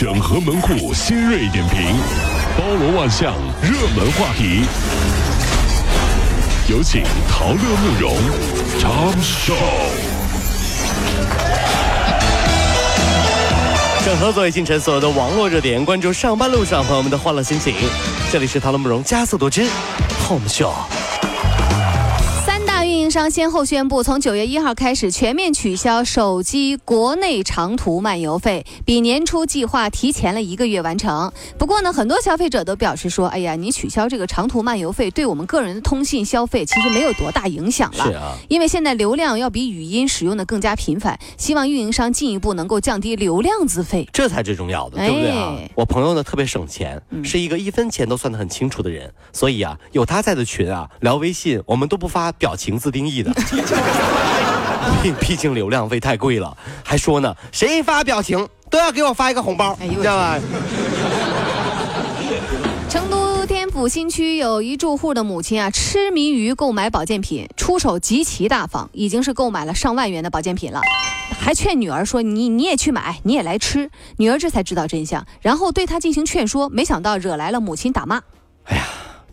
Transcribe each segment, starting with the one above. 整合门户新锐点评，包罗万象，热门话题。有请陶乐慕容 Charm Show。 整合作为清晨所有的网络热点，关注上班路上朋友们的欢乐心情。这里是陶乐慕容加速度之 Home Show。三大运营商先后宣布，从9月1号开始全面取消手机国内长途漫游费，比年初计划提前了1个月完成。不过呢，很多消费者都表示说：“哎呀，你取消这个长途漫游费，对我们个人的通信消费其实没有多大影响了。”是啊，因为现在流量要比语音使用的更加频繁，希望运营商进一步能够降低流量资费，这才最重要的，对不对啊？我朋友呢特别省钱，是一个1分钱都算得很清楚的人，所以啊，有他在的群啊聊微信，我们都不发表情字定义的。毕竟流量费太贵了，还说呢，谁发表情都要给我发一个红包，知道吧？天府新区有一住户的母亲啊，痴迷于购买保健品，出手极其大方，已经是购买了上万元的保健品了，还劝女儿说你也去买，你也来吃。女儿这才知道真相，然后对她进行劝说，没想到惹来了母亲打骂。哎呀，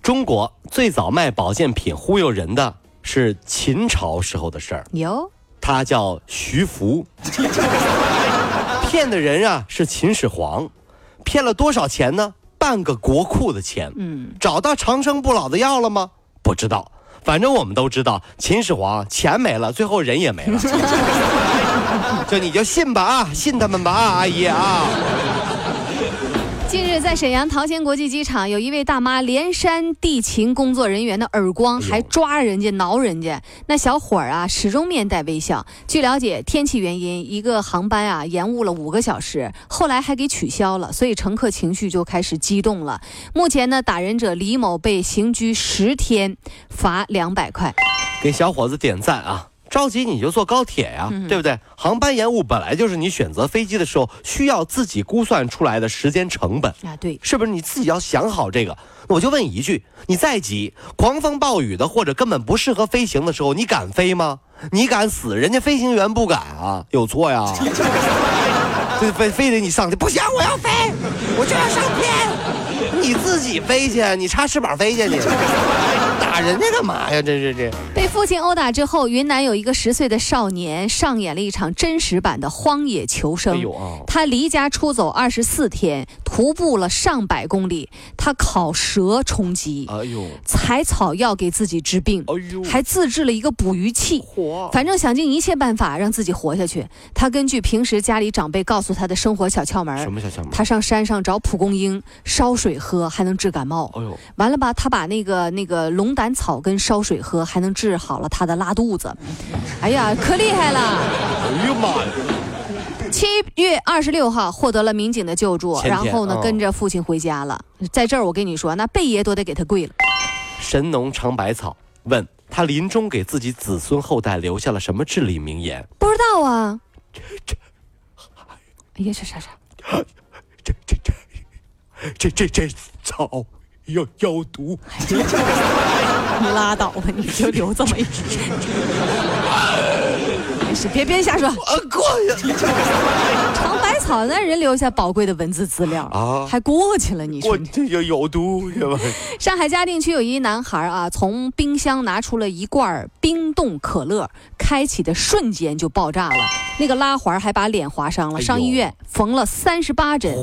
中国最早卖保健品忽悠人的是秦朝时候的事儿，有他叫徐福，骗的人啊是秦始皇，骗了多少钱呢？半个国库的钱。找到长生不老的药了吗？不知道，反正我们都知道秦始皇钱没了，最后人也没了。就你就信吧啊，信他们吧啊，阿姨啊。近日，在沈阳陶潜国际机场，有一位大妈连扇地勤工作人员的耳光，还抓人家挠人家。那小伙儿啊，始终面带微笑。据了解，天气原因，一个航班啊延误了5个小时，后来还给取消了，所以乘客情绪就开始激动了。目前呢，打人者李某被刑拘10天，罚200块。给小伙子点赞啊！着急你就坐高铁呀，对不对？航班延误本来就是你选择飞机的时候需要自己估算出来的时间成本啊，对，是不是你自己要想好这个？我就问一句，你再急，狂风暴雨的或者根本不适合飞行的时候，你敢飞吗？你敢死，人家飞行员不敢啊，有错呀？对，非得你上去，不行，我要飞，我就要上天，你自己飞去，你插翅膀飞去你。打人家干嘛呀？这被父亲殴打之后，云南有一个10岁的少年上演了一场真实版的荒野求生。他离家出走24天，徒步了上百公里，他烤蛇充饥，采草药给自己治病，还自制了一个捕鱼器，反正想尽一切办法让自己活下去。他根据平时家里长辈告诉他的生活小窍门，什么小窍门？他上山上找蒲公英烧水喝，还能治感冒。完了吧，他把那个龙胆草根烧水喝，还能治好了他的拉肚子。哎呀，可厉害了！哎呀妈呀！7月26号获得了民警的救助，然后呢，跟着父亲回家了。在这儿我跟你说，那贝爷都得给他跪了。神农尝百草，问他临终给自己子孙后代留下了什么至理名言？不知道啊。哎呀，啥？这草。妖毒，你拉倒吧，你就留这么一只。没事，别瞎说。过去尝百草，那人留下宝贵的文字资料啊，还过去了你说。有毒是吧？上海嘉定区有一男孩啊，从冰箱拿出了一罐冰冻可乐，开启的瞬间就爆炸了，那个拉环还把脸划伤了，上医院缝了38针。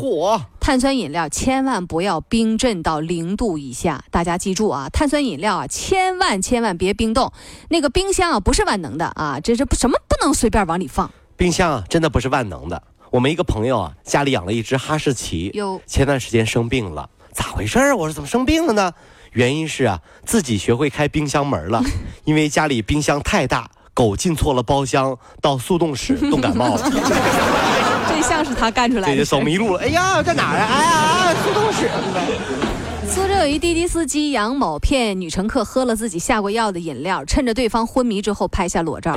碳酸饮料千万不要冰镇到0度以下，大家记住啊！碳酸饮料啊，千万别冰冻。那个冰箱啊，不是万能的啊，这什么不能随便往里放。冰箱啊，真的不是万能的。我们一个朋友啊，家里养了一只哈士奇，前段时间生病了，咋回事儿？我说怎么生病了呢？原因是啊，自己学会开冰箱门了，因为家里冰箱太大，狗进错了包厢，到速冻室冻感冒了。这像是他干出来的，对，走迷路了。哎呀，在哪儿啊？哎呀，速冻室。苏州有一滴滴司机杨某骗女乘客喝了自己下过药的饮料，趁着对方昏迷之后拍下裸照。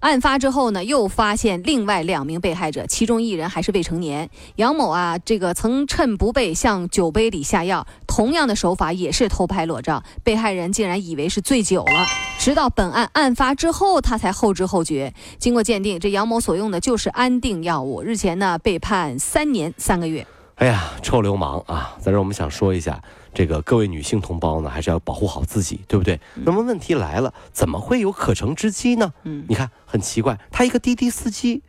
案发之后呢，又发现另外2名被害者，其中一人还是未成年。杨某啊，这个曾趁不备向酒杯里下药，同样的手法也是偷拍裸照，被害人竟然以为是醉酒了。直到本案案发之后，他才后知后觉。经过鉴定，这杨某所用的就是安定药物。日前呢，被判3年3个月。哎呀，臭流氓啊！在这我们想说一下，这个各位女性同胞呢，还是要保护好自己，对不对？那么问题来了，怎么会有可乘之机呢？你看很奇怪，他一个滴滴司机，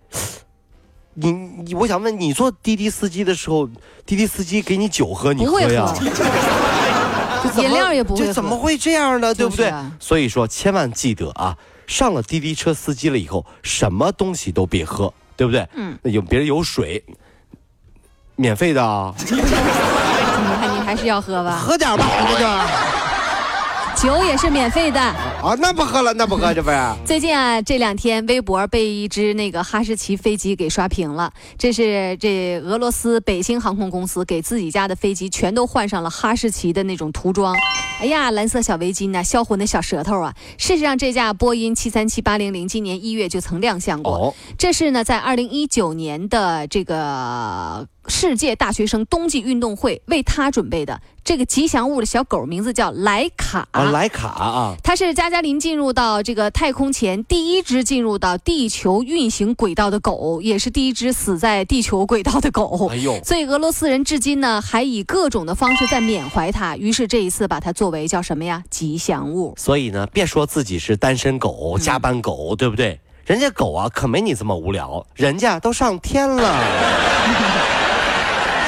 我想问你，做滴滴司机的时候，滴滴司机给你酒喝，你喝呀？饮料也不会喝，怎么会这样呢？对不对？就是啊、所以说，千万记得啊，上了滴滴车司机了以后，什么东西都别喝，对不对？嗯，那有别人有水。免费的啊！你看，你还是要喝吧，喝点吧，这个酒也是免费的啊。那不喝了，那不喝，这不是。最近啊，这两天微博被一只那个哈士奇飞机给刷屏了。这是这俄罗斯北星航空公司给自己家的飞机全都换上了哈士奇的那种涂装。哎呀，蓝色小围巾呢，销魂的小舌头啊！事实上，这架波音737-800今年1月就曾亮相过。哦、这是呢，在2019年的这个世界大学生冬季运动会为他准备的这个吉祥物的小狗，名字叫莱卡啊，莱卡啊！它是加加林进入到这个太空前第一只进入到地球运行轨道的狗，也是第一只死在地球轨道的狗。哎呦！所以俄罗斯人至今呢，还以各种的方式在缅怀它。于是这一次把它做为叫什么呀？吉祥物。所以呢，别说自己是单身狗、加班狗，对不对？人家狗啊，可没你这么无聊，人家都上天了。